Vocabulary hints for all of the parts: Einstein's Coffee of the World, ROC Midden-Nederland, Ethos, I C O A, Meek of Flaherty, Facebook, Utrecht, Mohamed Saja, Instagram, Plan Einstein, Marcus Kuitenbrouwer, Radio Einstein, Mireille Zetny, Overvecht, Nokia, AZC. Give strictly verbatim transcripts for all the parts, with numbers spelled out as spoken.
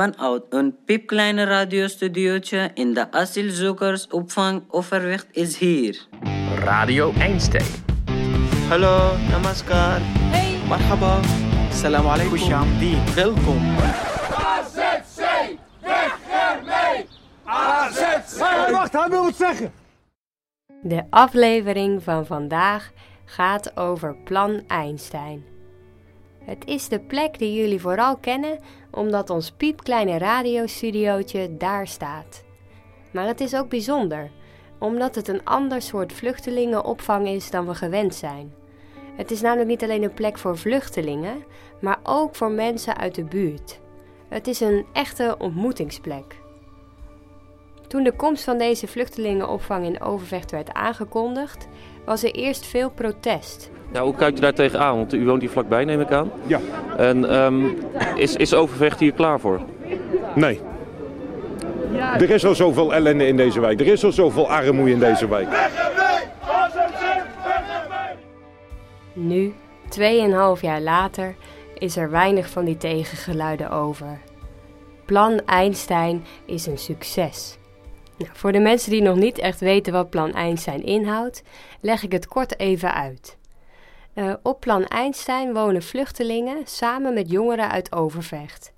Vanuit een piepkleine radiostudiootje in de asielzoekersopvang Overvecht is hier Radio Einstein. Hallo, namaskar. Hey. Marhaba. Salam alaikum. Kushamdi. Welkom. A Z C, weg ermee! A Z C! Hey, wacht, hij wil wat zeggen. De aflevering van vandaag gaat over Plan Einstein. Het is de plek die jullie vooral kennen, omdat ons piepkleine radiostudiootje daar staat. Maar het is ook bijzonder, omdat het een ander soort vluchtelingenopvang is dan we gewend zijn. Het is namelijk niet alleen een plek voor vluchtelingen, maar ook voor mensen uit de buurt. Het is een echte ontmoetingsplek. Toen de komst van deze vluchtelingenopvang in Overvecht werd aangekondigd, was er eerst veel protest. Nou, hoe kijkt u daar tegenaan? Want u woont hier vlakbij, neem ik aan. Ja. En um, is, is Overvecht hier klaar voor? Nee. Er is al zoveel ellende in deze wijk. Er is al zoveel armoede in deze wijk. Nu, tweeënhalf jaar later, is er weinig van die tegengeluiden over. Plan Einstein is een succes. Nou, voor de mensen die nog niet echt weten wat Plan Einstein inhoudt, leg ik het kort even uit. Uh, op Plan Einstein wonen vluchtelingen samen met jongeren uit Overvecht.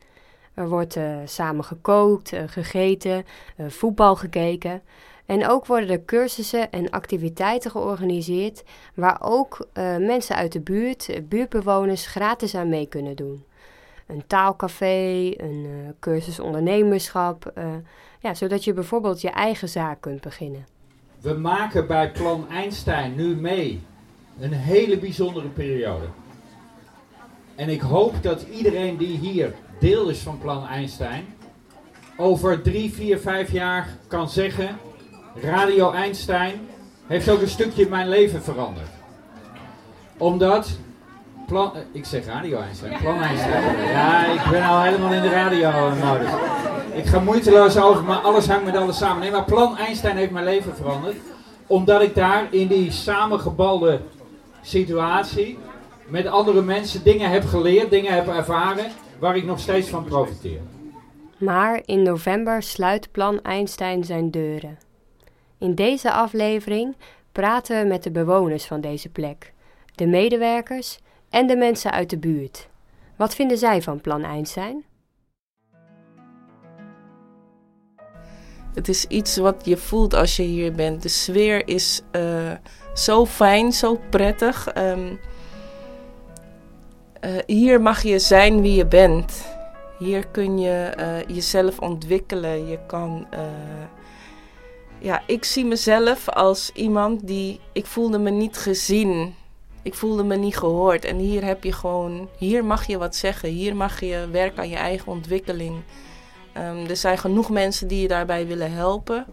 Er wordt uh, samen gekookt, uh, gegeten, uh, voetbal gekeken. En ook worden er cursussen en activiteiten georganiseerd waar ook uh, mensen uit de buurt, uh, buurtbewoners, gratis aan mee kunnen doen. Een taalcafé, een uh, cursus ondernemerschap, uh, ja, zodat je bijvoorbeeld je eigen zaak kunt beginnen. We maken bij Plan Einstein nu mee een hele bijzondere periode. En ik hoop dat iedereen die hier deel is van Plan Einstein over drie, vier, vijf jaar kan zeggen: Radio Einstein heeft ook een stukje mijn leven veranderd. Omdat Plan, ik zeg Radio Einstein, Plan Einstein. Ja, ik ben al helemaal in de radio-modus. Ik ga moeiteloos over, maar alles hangt met alles samen. Nee, maar Plan Einstein heeft mijn leven veranderd. Omdat ik daar in die samengebalde situatie met andere mensen dingen heb geleerd, dingen heb ervaren waar ik nog steeds van profiteer. Maar in november sluit Plan Einstein zijn deuren. In deze aflevering praten we met de bewoners van deze plek, de medewerkers en de mensen uit de buurt. Wat vinden zij van Plan Einstein? Het is iets wat je voelt als je hier bent. De sfeer is uh, zo fijn, zo prettig. Um, uh, hier mag je zijn wie je bent. Hier kun je uh, jezelf ontwikkelen. Je kan... Uh, ja, ik zie mezelf als iemand die... Ik voelde me niet gezien. Ik voelde me niet gehoord. En hier heb je gewoon... Hier mag je wat zeggen. Hier mag je werken aan je eigen ontwikkeling. Um, er zijn genoeg mensen die je daarbij willen helpen.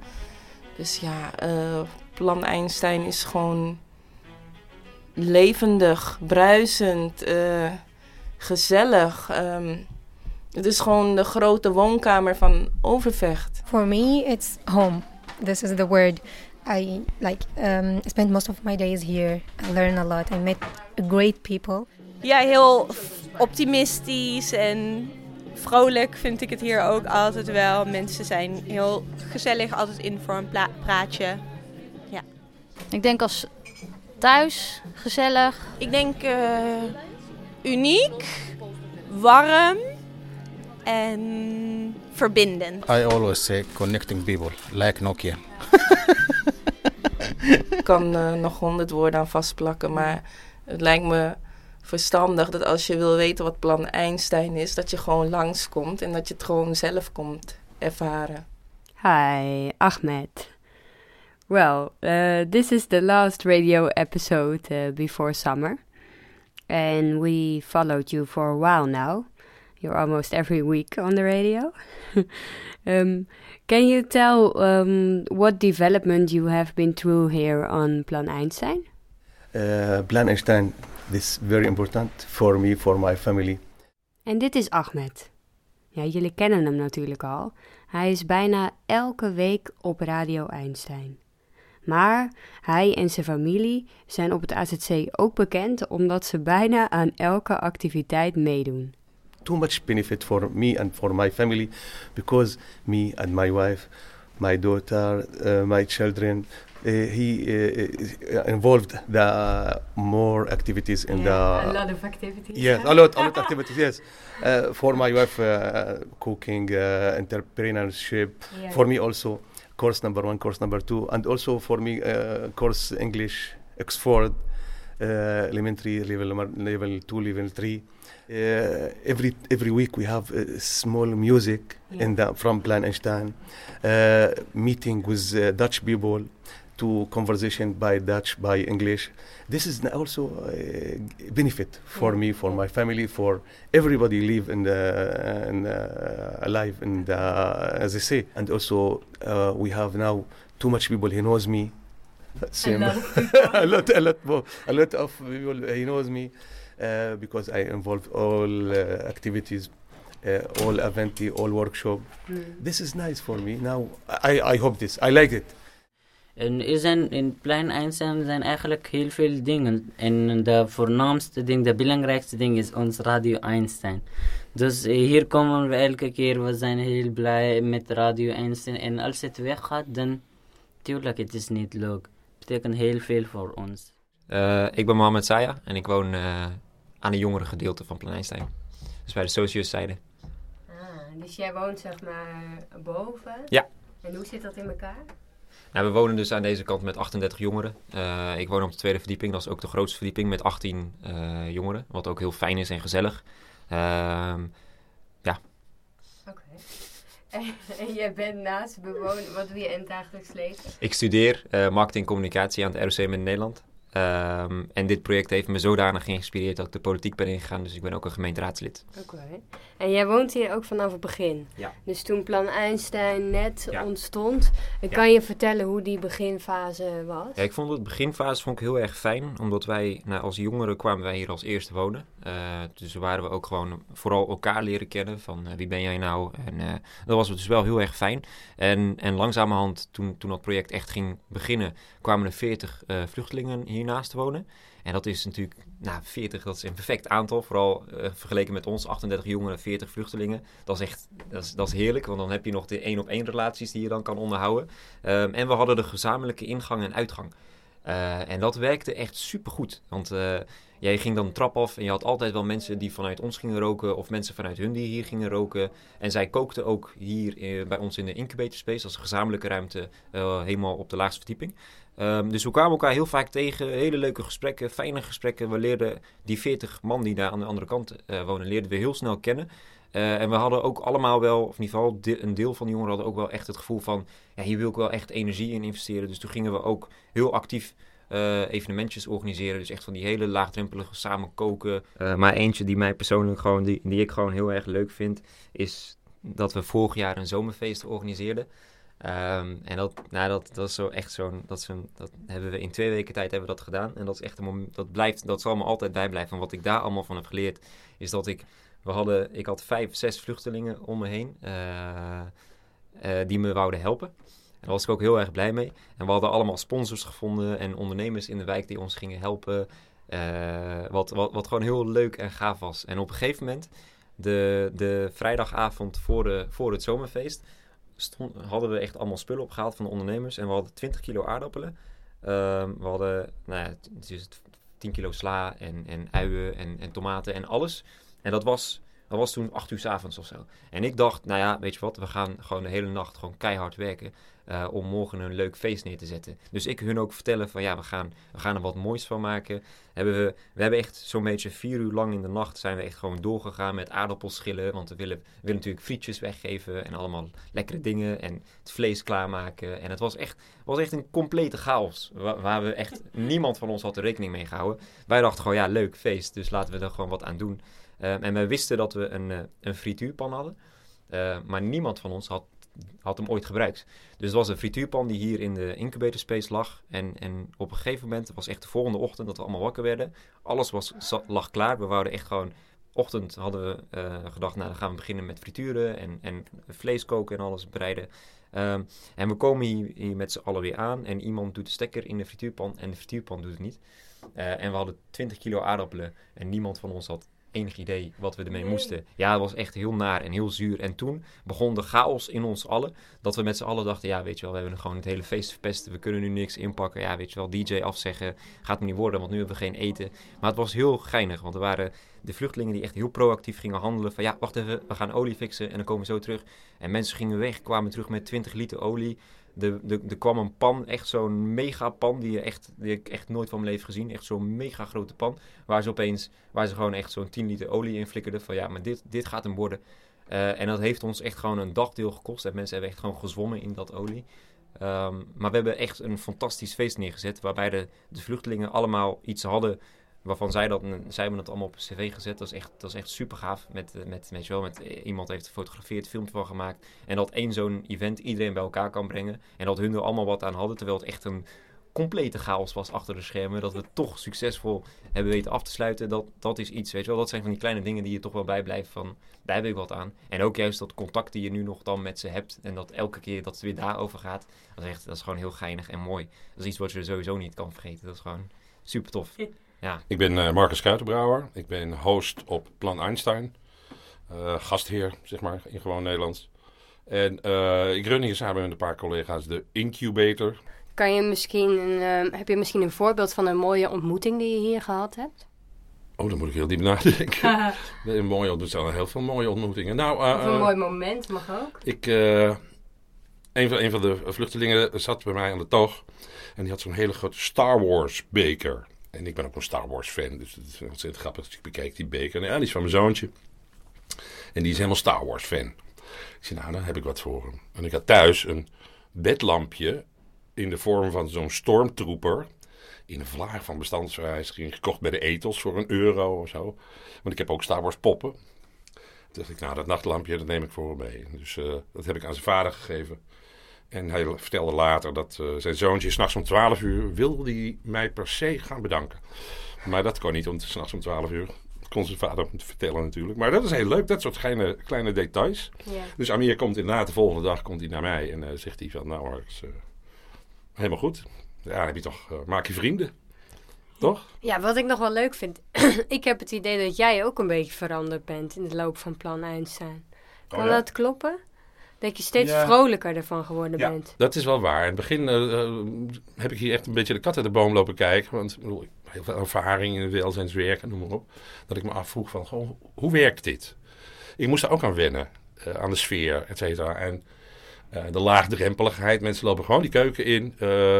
Dus ja, uh, Plan Einstein is gewoon levendig, bruisend, uh, gezellig. Um, het is gewoon de grote woonkamer van Overvecht. For me, it's home. This is the word. I like um, spend most of my days here. I learn a lot. I met great people. Ja, heel optimistisch en... Vrolijk vind ik het hier ook altijd wel. Mensen zijn heel gezellig, altijd in voor een pla- praatje. Ja. Ik denk als thuis, gezellig. Ik denk uh, uniek, warm en verbindend. I always say connecting people, like Nokia. Ik kan uh, nog honderd woorden aan vastplakken, maar het lijkt me... verstandig dat als je wil weten wat Plan Einstein is, dat je gewoon langskomt en dat je het gewoon zelf komt ervaren. Hi, Ahmed. Well, uh, this is the last radio episode uh, before summer. And we followed you for a while now. You're almost every week on the radio. um, can you tell um, what development you have been through here on Plan Einstein? Uh, Plan Einstein... This is very important for me, for my family. En dit is Ahmed. Ja, jullie kennen hem natuurlijk al. Hij is bijna elke week op Radio Einstein. Maar hij en zijn familie zijn op het A Z C ook bekend omdat ze bijna aan elke activiteit meedoen. too much benefit for me and for my family, because me and my wife, my daughter, uh, my children, uh, he uh, involved the more activities in yeah, the... a lot of activities. Yes, a lot, a lot of activities, yes. Uh, for my wife, uh, cooking, uh, entrepreneurship, yeah. For me also, course number one, course number two, and also for me, uh, course English, Oxford, uh, elementary, level, level two, level three. Uh, every every week we have uh, small music yeah. in the, from Plan Einstein, uh, meeting with uh, Dutch people to conversation by Dutch, by English. This is also a benefit for yeah. me, for my family, for everybody live in the, in the, alive in the A Z C. And also uh, we have now too much people, he knows me. Same. A lot, a lot more. A lot of people, he knows me. Uh, because I involved all uh, activities, uh, all event, all workshop. Mm. This is nice for me. Now, I, I hope this. I like it. En er zijn in Plan Einstein zijn eigenlijk heel veel dingen. En de voornaamste ding, de belangrijkste ding is ons Radio Einstein. Dus hier komen we elke keer. We zijn heel blij met Radio Einstein. En als het weggaat, dan tuurlijk, het is niet leuk. Het betekent heel veel voor ons. Uh, ik ben Mohamed Saja en ik woon... Uh, aan de jongere gedeelte van Plan Einstein. Dus bij de sociuszijde. Ah, dus jij woont zeg maar boven? Ja. En hoe zit dat in elkaar? Nou, we wonen dus aan deze kant met achtendertig jongeren. Uh, ik woon op de tweede verdieping, dat is ook de grootste verdieping met achttien uh, jongeren. Wat ook heel fijn is en gezellig. Uh, ja. Oké. Okay. En jij bent naast bewoner, wat doe je in het dagelijks leven? Ik studeer uh, marketing en communicatie aan de R O C Midden-Nederland. Um, en dit project heeft me zodanig geïnspireerd dat ik de politiek ben ingegaan. Dus ik ben ook een gemeenteraadslid. Oké. Okay. En jij woont hier ook vanaf het begin. Ja. Dus toen Plan Einstein net ja. ontstond. En ja. Kan je vertellen hoe die beginfase was? Ja, ik vond het beginfase vond ik heel erg fijn. Omdat wij nou, als jongeren kwamen wij hier als eerste wonen. Uh, dus waren we ook gewoon vooral elkaar leren kennen. Van uh, wie ben jij nou? En uh, dat was dus wel heel erg fijn. En, en langzamerhand toen, toen dat project echt ging beginnen kwamen er veertig uh, vluchtelingen hier. Hiernaast wonen. En dat is natuurlijk, nou veertig, dat is een perfect aantal. Vooral uh, vergeleken met ons, achtendertig jongeren, veertig vluchtelingen. Dat is echt, dat is, dat is heerlijk, want dan heb je nog de één op één relaties die je dan kan onderhouden. Um, en we hadden de gezamenlijke ingang en uitgang. Uh, en dat werkte echt supergoed. Want uh, jij ging dan de trap af en je had altijd wel mensen die vanuit ons gingen roken. Of mensen vanuit hun die hier gingen roken. En zij kookten ook hier uh, bij ons in de incubator space. Dat is een gezamenlijke ruimte uh, helemaal op de laagste verdieping. Um, dus we kwamen elkaar heel vaak tegen. Hele leuke gesprekken, fijne gesprekken. We leerden die veertig man die daar aan de andere kant uh, wonen, leerden we heel snel kennen. Uh, en we hadden ook allemaal wel, of in ieder geval de, een deel van de jongeren hadden ook wel echt het gevoel van, ja, hier wil ik wel echt energie in investeren. Dus toen gingen we ook heel actief uh, evenementjes organiseren. Dus echt van die hele laagdrempelige samen koken. Uh, maar eentje die mij persoonlijk gewoon, die, die ik gewoon heel erg leuk vind, is dat we vorig jaar een zomerfeest organiseerden. Um, en dat, nou, dat, dat is zo echt zo'n, dat, zo'n, dat hebben we in twee weken tijd hebben we dat gedaan. En dat is echt een moment, dat blijft, dat zal me altijd bijblijven. En wat ik daar allemaal van heb geleerd, is dat ik, we hadden, ik had vijf, zes vluchtelingen om me heen uh, uh, die me wouden helpen. En daar was ik ook heel erg blij mee. En we hadden allemaal sponsors gevonden en ondernemers in de wijk die ons gingen helpen. Uh, wat, wat, wat gewoon heel leuk en gaaf was. En op een gegeven moment, de, de vrijdagavond voor, de, voor het zomerfeest, Stond, hadden we echt allemaal spullen opgehaald van de ondernemers. En we hadden twintig kilo aardappelen. Um, we hadden nou ja, t- dus tien kilo sla en, en uien en, en tomaten en alles. En dat was, dat was toen acht uur 's avonds of zo. En ik dacht, nou ja, weet je wat, we gaan gewoon de hele nacht gewoon keihard werken. Uh, om morgen een leuk feest neer te zetten. Dus ik hun ook vertellen van ja, we gaan, we gaan er wat moois van maken. Hebben we, we hebben echt zo'n beetje vier uur lang in de nacht zijn we echt gewoon doorgegaan met aardappelschillen. Want we willen, we willen natuurlijk frietjes weggeven en allemaal lekkere dingen en het vlees klaarmaken. En het was echt, was echt een complete chaos. Waar, waar we echt, niemand van ons had er rekening mee gehouden. Wij dachten gewoon ja, leuk feest, dus laten we er gewoon wat aan doen. Uh, en we wisten dat we een, uh, een frituurpan hadden. Uh, maar niemand van ons had had hem ooit gebruikt. Dus het was een frituurpan die hier in de incubator space lag. En, en op een gegeven moment, het was echt de volgende ochtend dat we allemaal wakker werden. Alles was, zat, lag klaar. We wouden echt gewoon, ochtend hadden we uh, gedacht, nou dan gaan we beginnen met frituren en, en vlees koken en alles bereiden. Um, en we komen hier, hier met z'n allen weer aan en iemand doet de stekker in de frituurpan en de frituurpan doet het niet. Uh, en we hadden twintig kilo aardappelen en niemand van ons had enig idee wat we ermee nee. moesten. Ja, dat was echt heel naar en heel zuur. En toen begon de chaos in ons allen. Dat we met z'n allen dachten, ja, weet je wel, we hebben gewoon het hele feest verpest. We kunnen nu niks inpakken. Ja, weet je wel, D J afzeggen. Gaat het niet worden, want nu hebben we geen eten. Maar het was heel geinig, want er waren de vluchtelingen die echt heel proactief gingen handelen. Van ja, wacht even, we gaan olie fixen en dan komen we zo terug. En mensen gingen weg, kwamen terug met twintig liter olie. Er de, de, de kwam een pan, echt zo'n mega pan, die, je echt, die ik echt nooit van mijn leven gezien. Echt zo'n mega grote pan, waar ze opeens, waar ze gewoon echt zo'n tien liter olie in flikkerden. Van ja, maar dit, dit gaat hem worden. Uh, en dat heeft ons echt gewoon een dagdeel gekost. En mensen hebben echt gewoon gezwommen in dat olie. Um, maar we hebben echt een fantastisch feest neergezet, waarbij de, de vluchtelingen allemaal iets hadden waarvan zij dat, zij hebben dat allemaal op een cv gezet. Dat is echt, dat is echt super gaaf. Met, met, met, wel, met, iemand heeft gefotografeerd, filmpje van gemaakt. En dat één zo'n event iedereen bij elkaar kan brengen. En dat hun er allemaal wat aan hadden. Terwijl het echt een complete chaos was achter de schermen. Dat we toch succesvol hebben weten af te sluiten. Dat, dat is iets, weet je wel. Dat zijn van die kleine dingen die je toch wel bijblijft van, daar heb ik wat aan. En ook juist dat contact die je nu nog dan met ze hebt. En dat elke keer dat het weer daarover gaat. Dat is, echt, dat is gewoon heel geinig en mooi. Dat is iets wat je sowieso niet kan vergeten. Dat is gewoon super tof. Ja. Ik ben uh, Marcus Kuitenbrouwer. Ik ben host op Plan Einstein. Uh, gastheer, zeg maar, in gewoon Nederlands. En uh, ik run hier samen met een paar collega's de incubator. Kan je misschien een, uh, heb je misschien een voorbeeld van een mooie ontmoeting die je hier gehad hebt? Oh, dan moet ik heel diep nadenken. Een mooie ontmoeting. Er zijn heel veel mooie ontmoetingen. Nou, uh, of een uh, mooi moment mag ook. Ik, uh, een, van, een van de vluchtelingen zat bij mij aan de toog. En die had zo'n hele grote Star Wars beker. En ik ben ook een Star Wars fan, dus het is ontzettend grappig. Dus ik bekijk die beker. Ja, die is van mijn zoontje. En die is helemaal Star Wars fan. Ik zei, nou, daar heb ik wat voor hem. En ik had thuis een bedlampje in de vorm van zo'n stormtrooper. In een vlaag van bestandswijziging gekocht bij de Ethos voor een euro of zo. Want ik heb ook Star Wars poppen. Toen dacht ik, nou, dat nachtlampje, dat neem ik voor hem mee. Dus uh, dat heb ik aan zijn vader gegeven. En hij vertelde later dat uh, zijn zoontje s'nachts om twaalf uur wilde hij mij per se gaan bedanken. Maar dat kon niet, want s'nachts om twaalf uur kon zijn vader vertellen natuurlijk. Maar dat is heel leuk, dat soort kleine, kleine details. Ja. Dus Amir komt inderdaad de volgende dag komt hij naar mij en uh, zegt hij van, nou, dat is uh, helemaal goed. Ja, heb je toch, uh, maak je vrienden, toch? Ja, wat ik nog wel leuk vind. Ik heb het idee dat jij ook een beetje veranderd bent in de loop van Plan Einstein. Kan oh, ja. dat kloppen? Dat je steeds ja. vrolijker ervan geworden ja, bent. Dat is wel waar. In het begin uh, heb ik hier echt een beetje de kat uit de boom lopen kijken. Want ik bedoel, heel veel ervaring in het welzijnswerk en noem maar op. Dat ik me afvroeg van, goh, hoe werkt dit? Ik moest daar ook aan wennen. Uh, aan de sfeer, et cetera. En uh, de laagdrempeligheid. Mensen lopen gewoon die keuken in. Uh,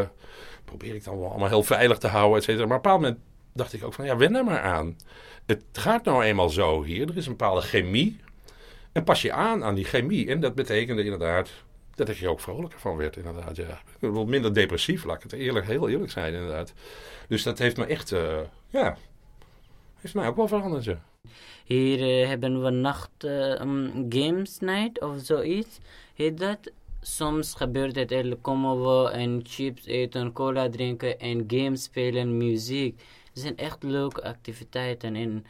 probeer ik dan wel allemaal heel veilig te houden, et cetera. Maar op een bepaald moment dacht ik ook van, ja, wen daar maar aan. Het gaat nou eenmaal zo hier. Er is een bepaalde chemie. En pas je aan aan die chemie. En dat betekende inderdaad dat ik er ook vrolijker van werd. Inderdaad, ja. Wat minder depressief, laat ik het eerlijk, heel eerlijk zijn inderdaad. Dus dat heeft me echt, uh, ja, heeft mij ook wel veranderd. Ja. Hier uh, hebben we nacht uh, um, games night of zoiets. Heet dat? Soms gebeurt het, er komen we en chips eten, cola drinken en games spelen, muziek. Het zijn echt leuke activiteiten en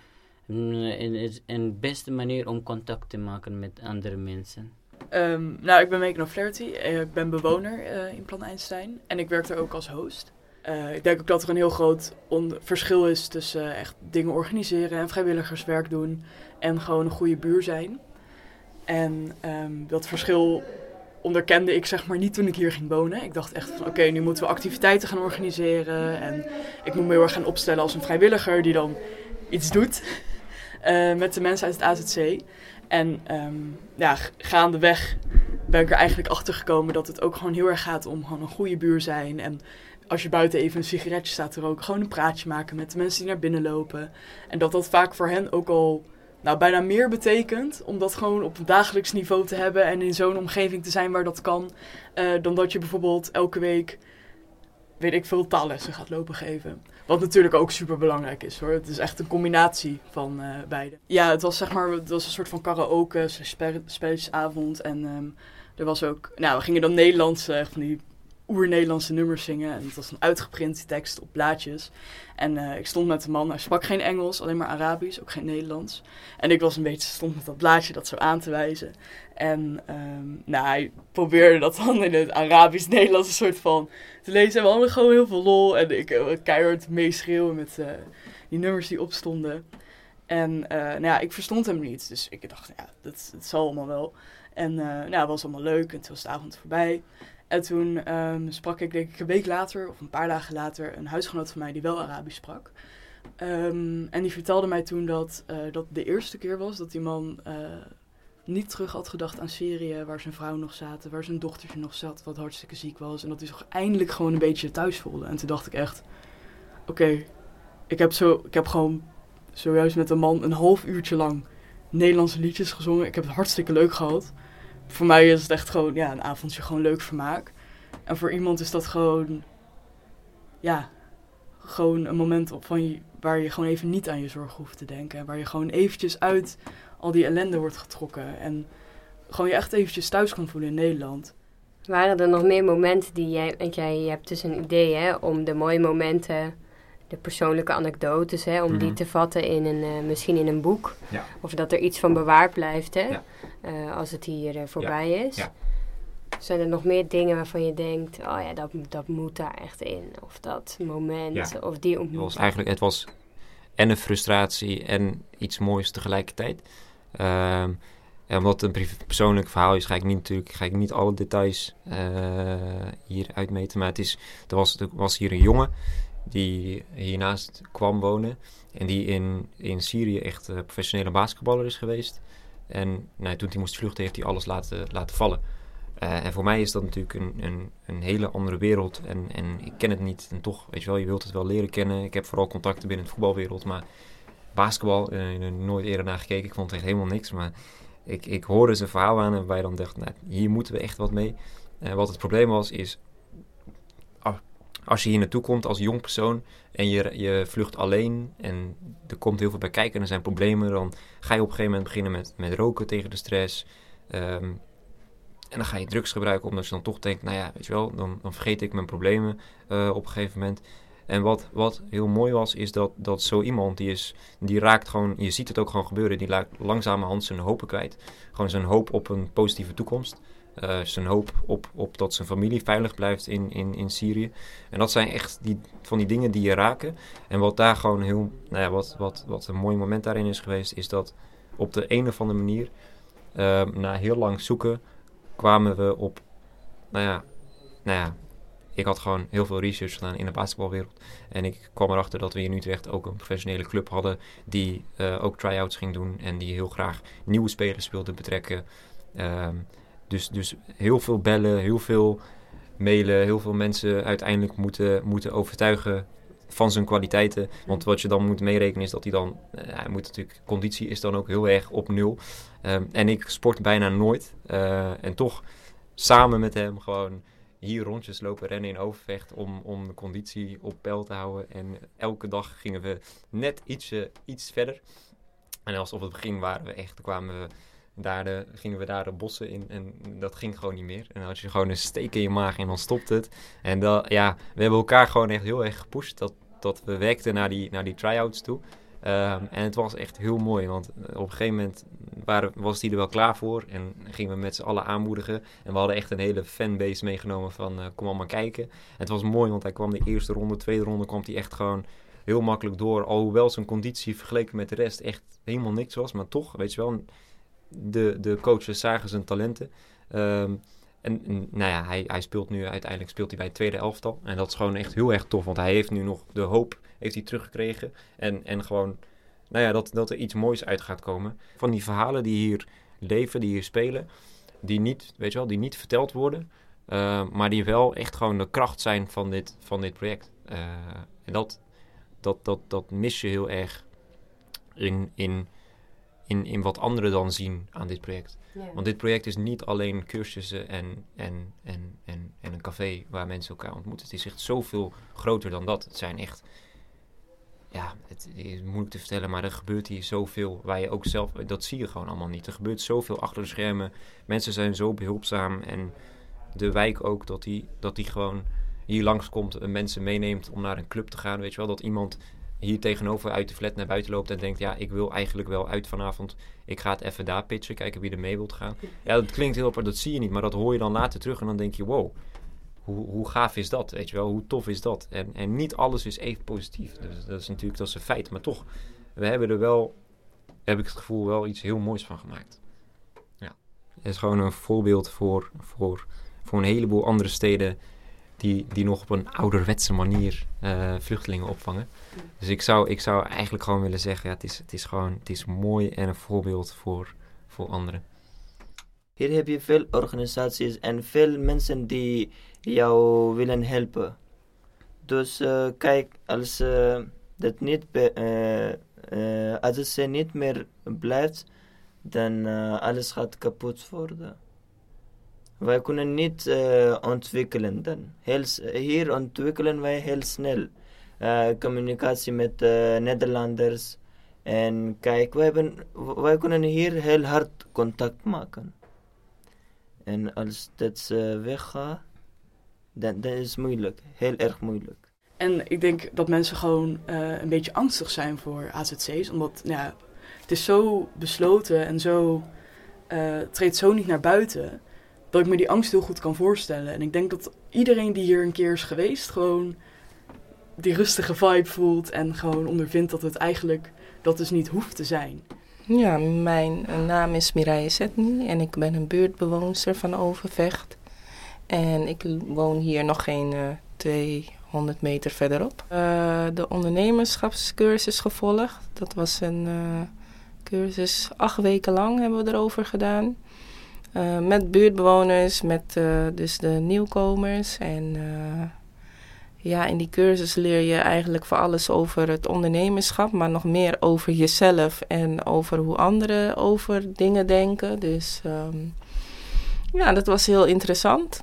is een beste manier om contact te maken met andere mensen. Um, nou, ik ben Meek of Flaherty. Ik ben bewoner uh, in Plan Einstein. En ik werk daar ook als host. Uh, ik denk ook dat er een heel groot on- verschil is tussen uh, echt dingen organiseren en vrijwilligerswerk doen. En gewoon een goede buur zijn. En um, dat verschil onderkende ik zeg maar niet toen ik hier ging wonen. Ik dacht echt van oké, okay, nu moeten we activiteiten gaan organiseren. En ik moet me heel erg gaan opstellen als een vrijwilliger die dan iets doet. Uh, met de mensen uit het A Z C. En um, ja, gaandeweg ben ik er eigenlijk achter gekomen dat het ook gewoon heel erg gaat om gewoon een goede buur zijn. En als je buiten even een sigaretje staat te roken, gewoon een praatje maken met de mensen die naar binnen lopen. En dat dat vaak voor hen ook al nou, bijna meer betekent om dat gewoon op een dagelijks niveau te hebben en in zo'n omgeving te zijn waar dat kan. Uh, dan dat je bijvoorbeeld elke week, weet ik veel, taallessen gaat lopen geven. Wat natuurlijk ook super belangrijk is hoor. Het is echt een combinatie van uh, beide. Ja, het was zeg maar, het was een soort van karaoke, spelletjesavond. En um, er was ook, nou, we gingen dan Nederlandse, echt van die oer-Nederlandse nummers zingen. En het was een uitgeprinte tekst op blaadjes. En uh, ik stond met een man, hij sprak geen Engels, alleen maar Arabisch, ook geen Nederlands. En ik was een beetje, stond met dat blaadje dat zo aan te wijzen. En um, nou, hij probeerde dat dan in het Arabisch-Nederlands soort van te lezen. En we hadden gewoon heel veel lol. En ik uh, keihard meeschreeuwen met uh, die nummers die opstonden. En uh, nou ja, ik verstond hem niet. Dus ik dacht, ja, dat, dat zal allemaal wel. En uh, nou, het was allemaal leuk. En toen was de avond voorbij. En toen um, sprak ik, denk ik, een week later of een paar dagen later een huisgenoot van mij die wel Arabisch sprak. Um, en die vertelde mij toen dat uh, dat de eerste keer was dat die man uh, niet terug had gedacht aan Syrië, waar zijn vrouw nog zaten, waar zijn dochtertje nog zat, wat hartstikke ziek was. En dat hij zich eindelijk gewoon een beetje thuis voelde. En toen dacht ik echt, oké, okay, ik heb zo, ik heb gewoon zojuist met een man een half uurtje lang Nederlandse liedjes gezongen. Ik heb het hartstikke leuk gehad. Voor mij is het echt gewoon, ja, een avondje gewoon leuk vermaak. En voor iemand is dat gewoon, ja, gewoon een moment op van je, waar je gewoon even niet aan je zorg hoeft te denken. Waar je gewoon eventjes uit al die ellende wordt getrokken. En gewoon je echt eventjes thuis kan voelen in Nederland. Waren er nog meer momenten die jij, want jij hebt dus een idee, hè, om de mooie momenten, de persoonlijke anekdotes, hè, om mm-hmm. die te vatten in een, uh, misschien in een boek. Ja. Of dat er iets van bewaard blijft, hè, ja. uh, als het hier uh, voorbij ja. is. Ja. Zijn er nog meer dingen waarvan je denkt, oh ja, dat, dat moet daar echt in. Of dat moment, ja. of die ontmoeting. Het was eigenlijk, het was en een frustratie en iets moois tegelijkertijd. Uh, en omdat het een persoonlijk verhaal is, ga ik niet, natuurlijk, ga ik niet alle details uh, hier uitmeten. Maar het is, er was, er was hier een jongen die hiernaast kwam wonen en die in, in Syrië echt uh, professionele basketballer is geweest. En nou, toen hij moest vluchten, heeft hij alles laten, laten vallen. Uh, en voor mij is dat natuurlijk een, een, een hele andere wereld en, en ik ken het niet. En toch, weet je wel, je wilt het wel leren kennen. Ik heb vooral contacten binnen de voetbalwereld, maar basketbal, uh, nooit eerder naar gekeken. Ik vond het echt helemaal niks, maar ik, ik hoorde zijn verhaal aan en wij dan dachten, nou, hier moeten we echt wat mee. Uh, wat het probleem was, is als je hier naartoe komt als jong persoon en je, je vlucht alleen en er komt heel veel bij kijken en er zijn problemen, dan ga je op een gegeven moment beginnen met, met roken tegen de stress. Um, en dan ga je drugs gebruiken omdat je dan toch denkt, nou ja, weet je wel, dan, dan vergeet ik mijn problemen uh, op een gegeven moment. En wat, wat heel mooi was, is dat, dat zo iemand, die, is, die raakt gewoon, je ziet het ook gewoon gebeuren, die raakt langzamerhand zijn hopen kwijt. Gewoon zijn hoop op een positieve toekomst. Uh, zijn hoop op, op dat zijn familie veilig blijft in, in, in Syrië. En dat zijn echt die, van die dingen die je raken. En wat daar gewoon heel, nou ja, wat, wat, wat een mooi moment daarin is geweest, is dat op de een of andere manier, uh, na heel lang zoeken, kwamen we op, nou ja, nou ja, ik had gewoon heel veel research gedaan in de basketbalwereld. En ik kwam erachter dat we hier in Utrecht ook een professionele club hadden die uh, ook try-outs ging doen en die heel graag nieuwe spelers wilde betrekken. Uh, Dus, dus heel veel bellen, heel veel mailen, heel veel mensen uiteindelijk moeten, moeten overtuigen van zijn kwaliteiten. Want wat je dan moet meerekenen is dat hij dan, hij moet natuurlijk, conditie is dan ook heel erg op nul. Um, en ik sport bijna nooit. Uh, en toch samen met hem gewoon hier rondjes lopen, rennen in Overvecht om, om de conditie op peil te houden. En elke dag gingen we net ietsje, iets verder. En als op het begin waren we echt, kwamen we... Daar de, gingen we daar de bossen in en dat ging gewoon niet meer. En dan had je gewoon een steek in je maag en dan stopt het. En dat, ja, we hebben elkaar gewoon echt heel erg gepusht. Dat, dat we werkten naar die, naar die try-outs toe. Um, en het was echt heel mooi, want op een gegeven moment waren, was hij er wel klaar voor. En gingen we met z'n allen aanmoedigen. En we hadden echt een hele fanbase meegenomen van uh, kom allemaal kijken. En het was mooi, want hij kwam de eerste ronde, tweede ronde kwam hij echt gewoon heel makkelijk door. Alhoewel zijn conditie vergeleken met de rest echt helemaal niks was. Maar toch, weet je wel... De, de coaches zagen zijn talenten. Um, en nou ja, hij, hij speelt nu, uiteindelijk speelt hij bij het tweede elftal. En dat is gewoon echt heel erg tof. Want hij heeft nu nog de hoop, heeft hij teruggekregen. En, en gewoon, nou ja, dat, dat er iets moois uit gaat komen. Van die verhalen die hier leven, die hier spelen. Die niet, weet je wel, die niet verteld worden. Uh, maar die wel echt gewoon de kracht zijn van dit, van dit project. Uh, en dat, dat, dat, dat mis je heel erg in... in In, in wat anderen dan zien aan dit project. Yeah. Want dit project is niet alleen cursussen en, en, en, en, en een café waar mensen elkaar ontmoeten. Het is echt zoveel groter dan dat. Het zijn echt... Ja, het is moeilijk te vertellen, maar er gebeurt hier zoveel waar je ook zelf... Dat zie je gewoon allemaal niet. Er gebeurt zoveel achter de schermen. Mensen zijn zo behulpzaam. En de wijk ook, dat die, dat die gewoon hier langskomt en mensen meeneemt om naar een club te gaan. Weet je wel, dat iemand... hier tegenover uit de flat naar buiten loopt en denkt... ja, ik wil eigenlijk wel uit vanavond. Ik ga het even daar pitchen, kijken wie er mee wilt gaan. Ja, dat klinkt heel apart, dat zie je niet. Maar dat hoor je dan later terug en dan denk je... wow, hoe, hoe gaaf is dat, weet je wel? Hoe tof is dat? En, en niet alles is even positief. Dus dat is natuurlijk, dat is een feit. Maar toch, we hebben er wel heb ik het gevoel wel iets heel moois van gemaakt. Ja. Het is gewoon een voorbeeld voor, voor, voor een heleboel andere steden die, die nog op een ouderwetse manier uh, vluchtelingen opvangen. Dus ik zou, ik zou eigenlijk gewoon willen zeggen, ja, het, is, het is gewoon het is mooi en een voorbeeld voor, voor anderen. Hier heb je veel organisaties en veel mensen die jou willen helpen. Dus uh, kijk, als uh, dat niet be- uh, uh, als het ze niet meer blijft, dan uh, alles gaat kapot worden. Wij kunnen niet uh, ontwikkelen dan. Heel, hier ontwikkelen wij heel snel. Uh, communicatie met uh, Nederlanders. En kijk, wij, ben, wij kunnen hier heel hard contact maken. En als dat uh, weggaat, dat, dat is moeilijk. Heel erg moeilijk. En ik denk dat mensen gewoon uh, een beetje angstig zijn voor A Z C's. Omdat ja, het is zo besloten en zo, uh, het treedt zo niet naar buiten, dat ik me die angst heel goed kan voorstellen. En ik denk dat iedereen die hier een keer is geweest, gewoon die rustige vibe voelt en gewoon ondervindt dat het eigenlijk dat dus niet hoeft te zijn. Ja, mijn naam is Mireille Zetny en ik ben een buurtbewoonster van Overvecht. En ik woon hier nog geen uh, tweehonderd meter verderop. Uh, de ondernemerschapscursus gevolgd. Dat was een uh, cursus, acht weken lang hebben we erover gedaan. Uh, met buurtbewoners, met uh, dus de nieuwkomers. En uh, ja, in die cursus leer je eigenlijk voor alles over het ondernemerschap, maar nog meer over jezelf en over hoe anderen over dingen denken. Dus um, ja, dat was heel interessant.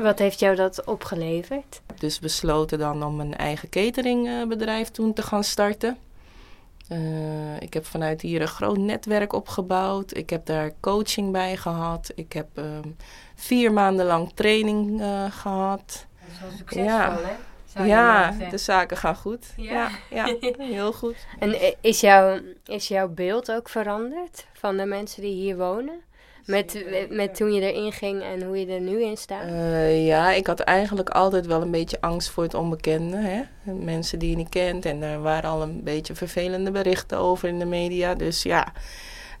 Wat heeft jou dat opgeleverd? Dus besloten dan om een eigen cateringbedrijf toen te gaan starten. Uh, ik heb vanuit hier een groot netwerk opgebouwd. Ik heb daar coaching bij gehad. Ik heb um, vier maanden lang training uh, gehad. Dat is wel succesvol, ja. Hè? Zou ja, de zaken gaan goed. Ja, ja, ja, heel goed. En is, jou, is jouw beeld ook veranderd van de mensen die hier wonen? Met, met toen je erin ging en hoe je er nu in staat? Uh, ja, ik had eigenlijk altijd wel een beetje angst voor het onbekende. Hè? Mensen die je niet kent. En er waren al een beetje vervelende berichten over in de media. Dus ja,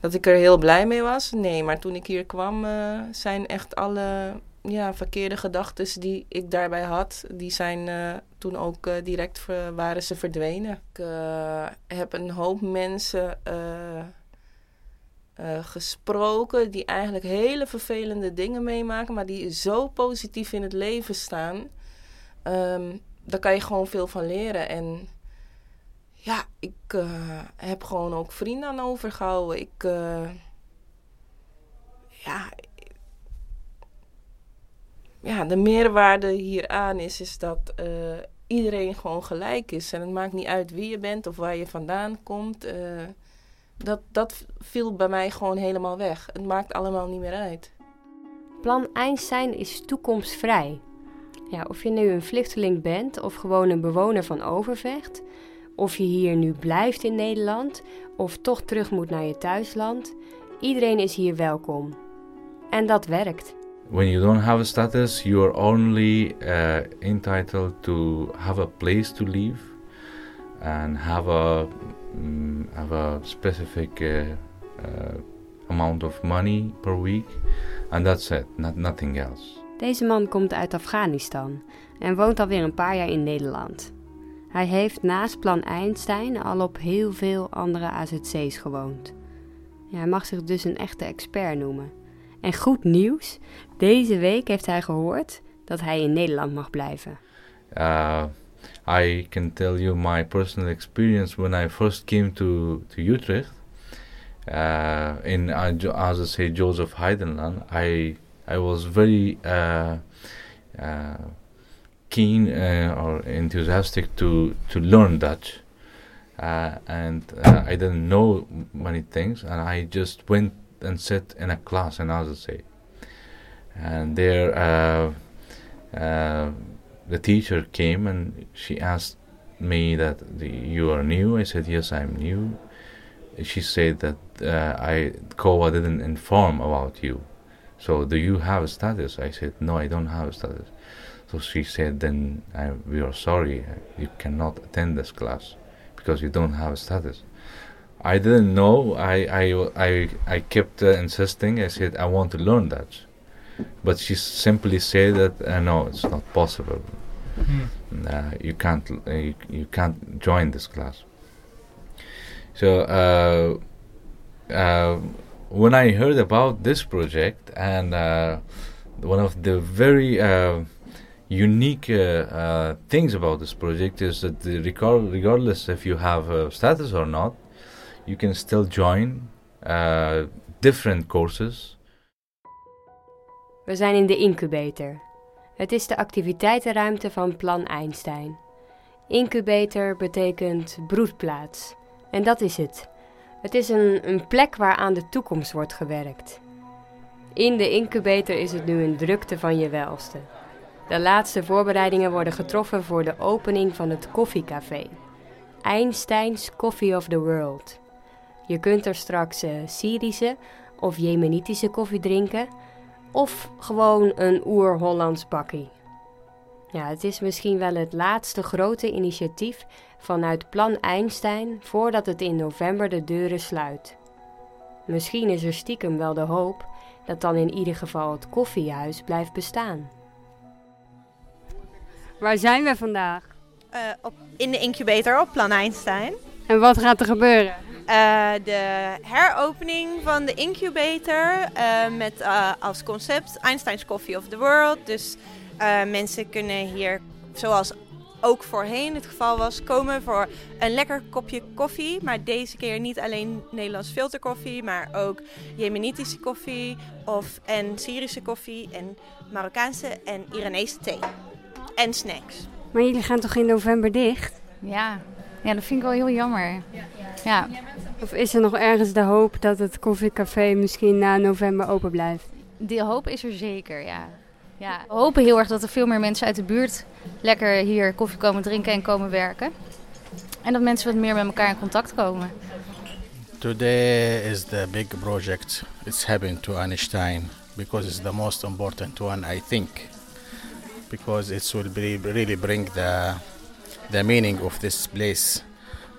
dat ik er heel blij mee was. Nee, maar toen ik hier kwam uh, zijn echt alle ja, verkeerde gedachten die ik daarbij had, die zijn uh, toen ook uh, direct ver, waren ze verdwenen. Ik uh, heb een hoop mensen Uh, Uh, gesproken, die eigenlijk hele vervelende dingen meemaken, maar die zo positief in het leven staan. Um, daar kan je gewoon veel van leren. En ja, ik uh, heb gewoon ook vrienden aan overgehouden. Ik, uh, ja, ja, de meerwaarde hieraan is, is dat uh, iedereen gewoon gelijk is. En het maakt niet uit wie je bent of waar je vandaan komt. Uh, Dat, dat viel bij mij gewoon helemaal weg. Het maakt allemaal niet meer uit. Plan Einstein is toekomstvrij. Ja, of je nu een vluchteling bent of gewoon een bewoner van Overvecht, of je hier nu blijft in Nederland of toch terug moet naar je thuisland, iedereen is hier welkom. En dat werkt. When you don't have a status, you are only uh, entitled to have a place to live and have a have a specific uh, uh, amount of money per week and that's it, not, nothing else. Deze man komt uit Afghanistan en woont alweer een paar jaar in Nederland. Hij heeft naast Plan Einstein al op heel veel andere A Z C's gewoond. Ja, hij mag zich dus een echte expert noemen. En goed nieuws, deze week heeft hij gehoord dat hij in Nederland mag blijven. Uh, I can tell you my personal experience when I first came to, to Utrecht uh, in, uh, as I say, Joseph Heidenland. I I was very uh, uh, keen uh, or enthusiastic to, to learn Dutch. Uh, and uh, I didn't know many things and I just went and sat in a class in as I say. And there uh, uh, the teacher came and she asked me that the, you are new. I said, yes, I'm new. She said that uh, I C O A didn't inform about you. So do you have a status? I said, no, I don't have a status. So she said, then I, we are sorry. You cannot attend this class because you don't have a status. I didn't know. I I I, I kept uh, insisting. I said I want to learn Dutch, but she simply said that uh, no, it's not possible. Mm. Uh, you can't uh, you, you can't join this class. So uh, uh, when I heard about this project and uh, one of the very uh, unique uh, uh, things about this project is that the record, regardless if you have a status or not, you can still join uh, different courses. We zijn in de incubator. Het is de activiteitenruimte van Plan Einstein. Incubator betekent broedplaats. En dat is het. Het is een, een plek waar aan de toekomst wordt gewerkt. In de incubator is het nu een drukte van je welste. De laatste voorbereidingen worden getroffen voor de opening van het koffiecafé. Einstein's Coffee of the World. Je kunt er straks uh, Syrische of Jemenitische koffie drinken, of gewoon een oer-Hollands bakkie. Ja, het is misschien wel het laatste grote initiatief vanuit Plan Einstein voordat het in november de deuren sluit. Misschien is er stiekem wel de hoop dat dan in ieder geval het koffiehuis blijft bestaan. Waar zijn we vandaag? Uh, op, in de incubator op Plan Einstein. En wat gaat er gebeuren? Uh, de heropening van de incubator uh, met uh, als concept Einstein's Coffee of the World. Dus uh, mensen kunnen hier, zoals ook voorheen het geval was, komen voor een lekker kopje koffie. Maar deze keer niet alleen Nederlands filterkoffie, maar ook Jemenitische koffie of, en Syrische koffie en Marokkaanse en Iranese thee. En snacks. Maar jullie gaan toch in november dicht? Ja, ja dat vind ik wel heel jammer. Ja. Of is er nog ergens de hoop dat het koffiecafé misschien na november open blijft? Die hoop is er zeker, ja. ja. We hopen heel erg dat er veel meer mensen uit de buurt lekker hier koffie komen drinken en komen werken. En dat mensen wat meer met elkaar in contact komen. Today is the big project. It's happening to Einstein because it's the most important one, I think. Because it will be really bring the the meaning of this place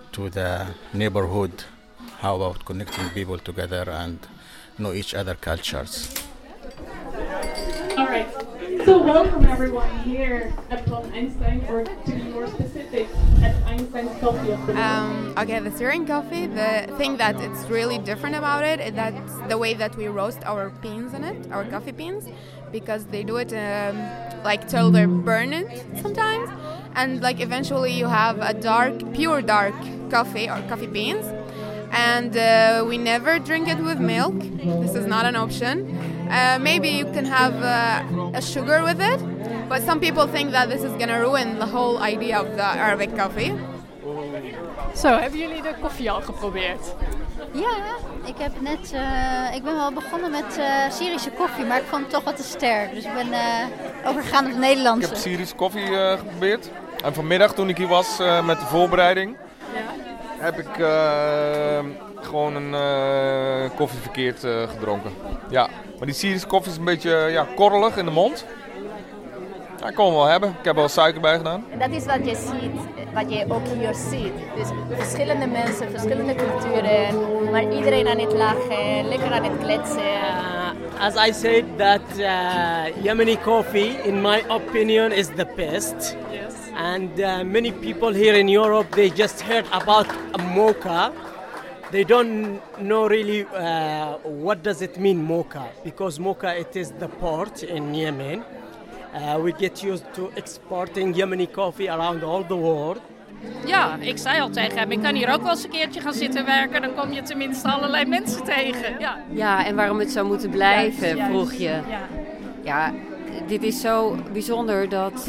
to the neighborhood. How about connecting people together and know each other cultures? All right. So welcome everyone here at Plan Einstein, or to be more specific, at Einstein's Coffee of the World. Um, okay, the Syrian coffee. The thing that it's really different about it is that the way that we roast our beans in it, our coffee beans, because they do it. Um, like till they're burning sometimes, and like eventually you have a dark, pure dark coffee or coffee beans, and uh, we never drink it with milk. This is not an option. Uh, maybe you can have uh, a sugar with it, but some people think that this is gonna ruin the whole idea of the Arabic coffee. Zo, hebben jullie de koffie al geprobeerd? Ja, ik, heb net, uh, ik ben wel begonnen met uh, Syrische koffie, maar ik vond het toch wat te sterk. Dus ik ben uh, overgegaan op Nederlandse. Ik heb Syrische koffie uh, geprobeerd. En vanmiddag toen ik hier was uh, met de voorbereiding, ja. heb ik uh, gewoon een uh, koffie verkeerd uh, gedronken. Ja. Maar die Syrische koffie is een beetje uh, ja, korrelig in de mond. Ja, ik kon hem wel hebben. Ik heb er wel suiker bij gedaan. Dat is wat je ziet, wat je ook hier ziet. Dus verschillende mensen, verschillende culturen, maar iedereen aan het lachen, lekker aan het kletsen. Uh, as I said that uh, Yemeni coffee, in my opinion, is the best. Yes. And uh, many people here in Europe, they just heard about a mocha. They don't know really uh, what does it mean mocha, because mocha it is the port in Yemen. Uh, we get used to exporting Yemeni coffee around all the world. Ja, ik zei al tegen hem, ik kan hier ook wel eens een keertje gaan zitten werken. Dan kom je tenminste allerlei mensen tegen. Ja, ja en waarom het zou moeten blijven, juist, juist. vroeg je. Ja. ja, dit is zo bijzonder dat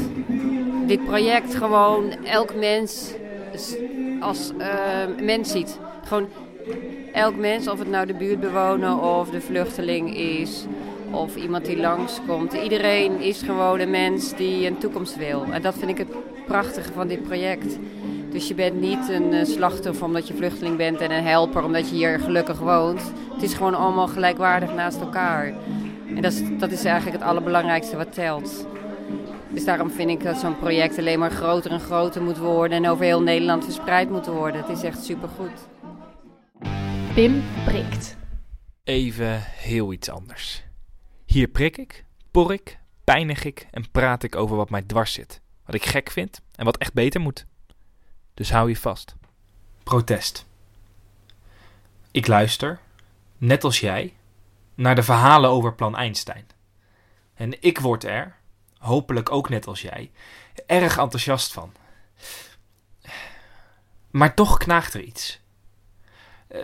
dit project gewoon elk mens als uh, mens ziet. Gewoon elk mens, of het nou de buurtbewoner of de vluchteling is... of iemand die langskomt. Iedereen is gewoon een mens die een toekomst wil. En dat vind ik het prachtige van dit project. Dus je bent niet een slachtoffer omdat je vluchteling bent... en een helper omdat je hier gelukkig woont. Het is gewoon allemaal gelijkwaardig naast elkaar. En dat is, dat is eigenlijk het allerbelangrijkste wat telt. Dus daarom vind ik dat zo'n project alleen maar groter en groter moet worden... en over heel Nederland verspreid moet worden. Het is echt supergoed. Pim prikt. Even heel iets anders. Hier prik ik, por ik, pijnig ik en praat ik over wat mij dwars zit. Wat ik gek vind en wat echt beter moet. Dus hou je vast. Protest. Ik luister, net als jij, naar de verhalen over Plan Einstein. En ik word er, hopelijk ook net als jij, erg enthousiast van. Maar toch knaagt er iets.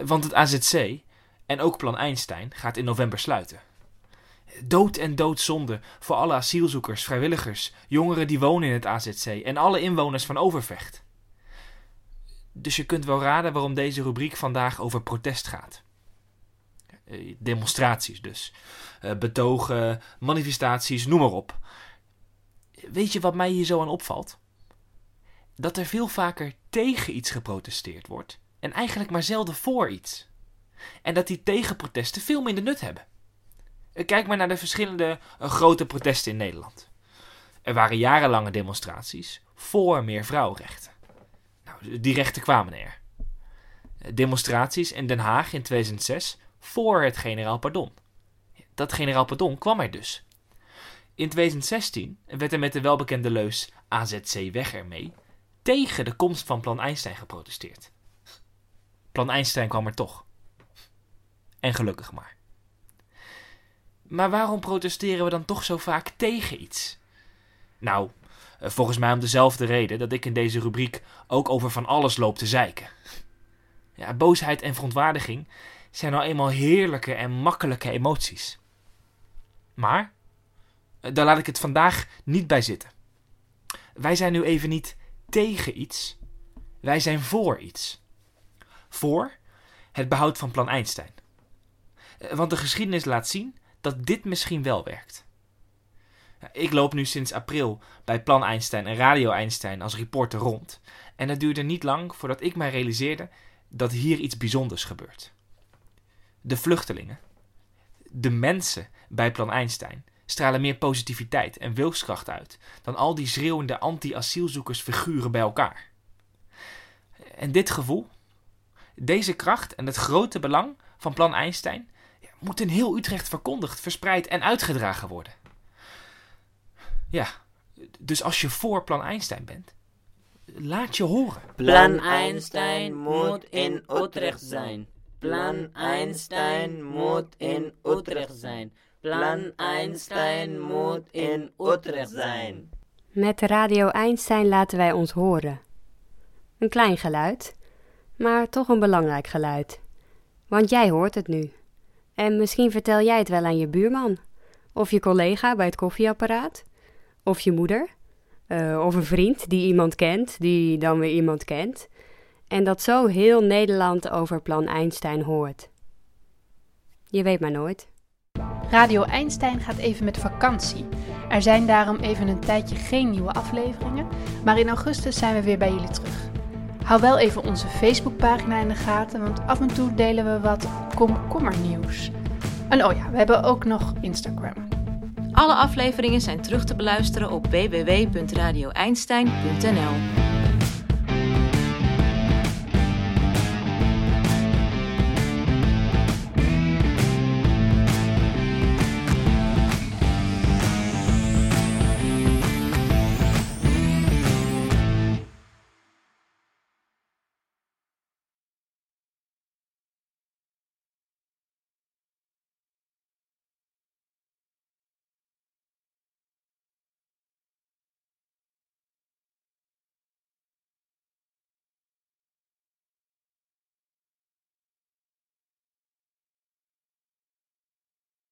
Want het A Z C en ook Plan Einstein gaat in november sluiten. Dood en doodzonde voor alle asielzoekers, vrijwilligers, jongeren die wonen in het A Z C en alle inwoners van Overvecht. Dus je kunt wel raden waarom deze rubriek vandaag over protest gaat. Demonstraties dus. Betogen, manifestaties, noem maar op. Weet je wat mij hier zo aan opvalt? Dat er veel vaker tegen iets geprotesteerd wordt en eigenlijk maar zelden voor iets. En dat die tegenprotesten veel minder nut hebben. Kijk maar naar de verschillende grote protesten in Nederland. Er waren jarenlange demonstraties voor meer vrouwenrechten. Nou, die rechten kwamen er. Demonstraties in Den Haag in tweeduizend zes voor het generaal pardon. Dat generaal pardon kwam er dus. In tweeduizend zestien werd er met de welbekende leus A Z C weg ermee tegen de komst van Plan Einstein geprotesteerd. Plan Einstein kwam er toch. En gelukkig maar. Maar waarom protesteren we dan toch zo vaak tegen iets? Nou, volgens mij om dezelfde reden dat ik in deze rubriek ook over van alles loop te zeiken. Ja, boosheid en verontwaardiging zijn nou eenmaal heerlijke en makkelijke emoties. Maar, daar laat ik het vandaag niet bij zitten. Wij zijn nu even niet tegen iets, wij zijn voor iets. Voor het behoud van Plan Einstein. Want de geschiedenis laat zien dat dit misschien wel werkt. Ik loop nu sinds april bij Plan Einstein en Radio Einstein als reporter rond. En het duurde niet lang voordat ik mij realiseerde dat hier iets bijzonders gebeurt. De vluchtelingen, de mensen bij Plan Einstein stralen meer positiviteit en wilskracht uit dan al die schreeuwende anti-asielzoekersfiguren bij elkaar. En dit gevoel, deze kracht en het grote belang van Plan Einstein moet in heel Utrecht verkondigd, verspreid en uitgedragen worden. Ja, dus als je voor Plan Einstein bent, laat je horen. Plan Einstein moet in Utrecht zijn. Plan Einstein moet in Utrecht zijn. Plan Einstein moet in Utrecht zijn. Met Radio Einstein laten wij ons horen. Een klein geluid, maar toch een belangrijk geluid. Want jij hoort het nu. En misschien vertel jij het wel aan je buurman, of je collega bij het koffieapparaat, of je moeder, uh, of een vriend die iemand kent, die dan weer iemand kent. En dat zo heel Nederland over Plan Einstein hoort. Je weet maar nooit. Radio Einstein gaat even met vakantie. Er zijn daarom even een tijdje geen nieuwe afleveringen, maar in augustus zijn we weer bij jullie terug. Hou wel even onze Facebookpagina in de gaten, want af en toe delen we wat komkommernieuws. En oh ja, we hebben ook nog Instagram. Alle afleveringen zijn terug te beluisteren op w w w punt radio einstein punt n l.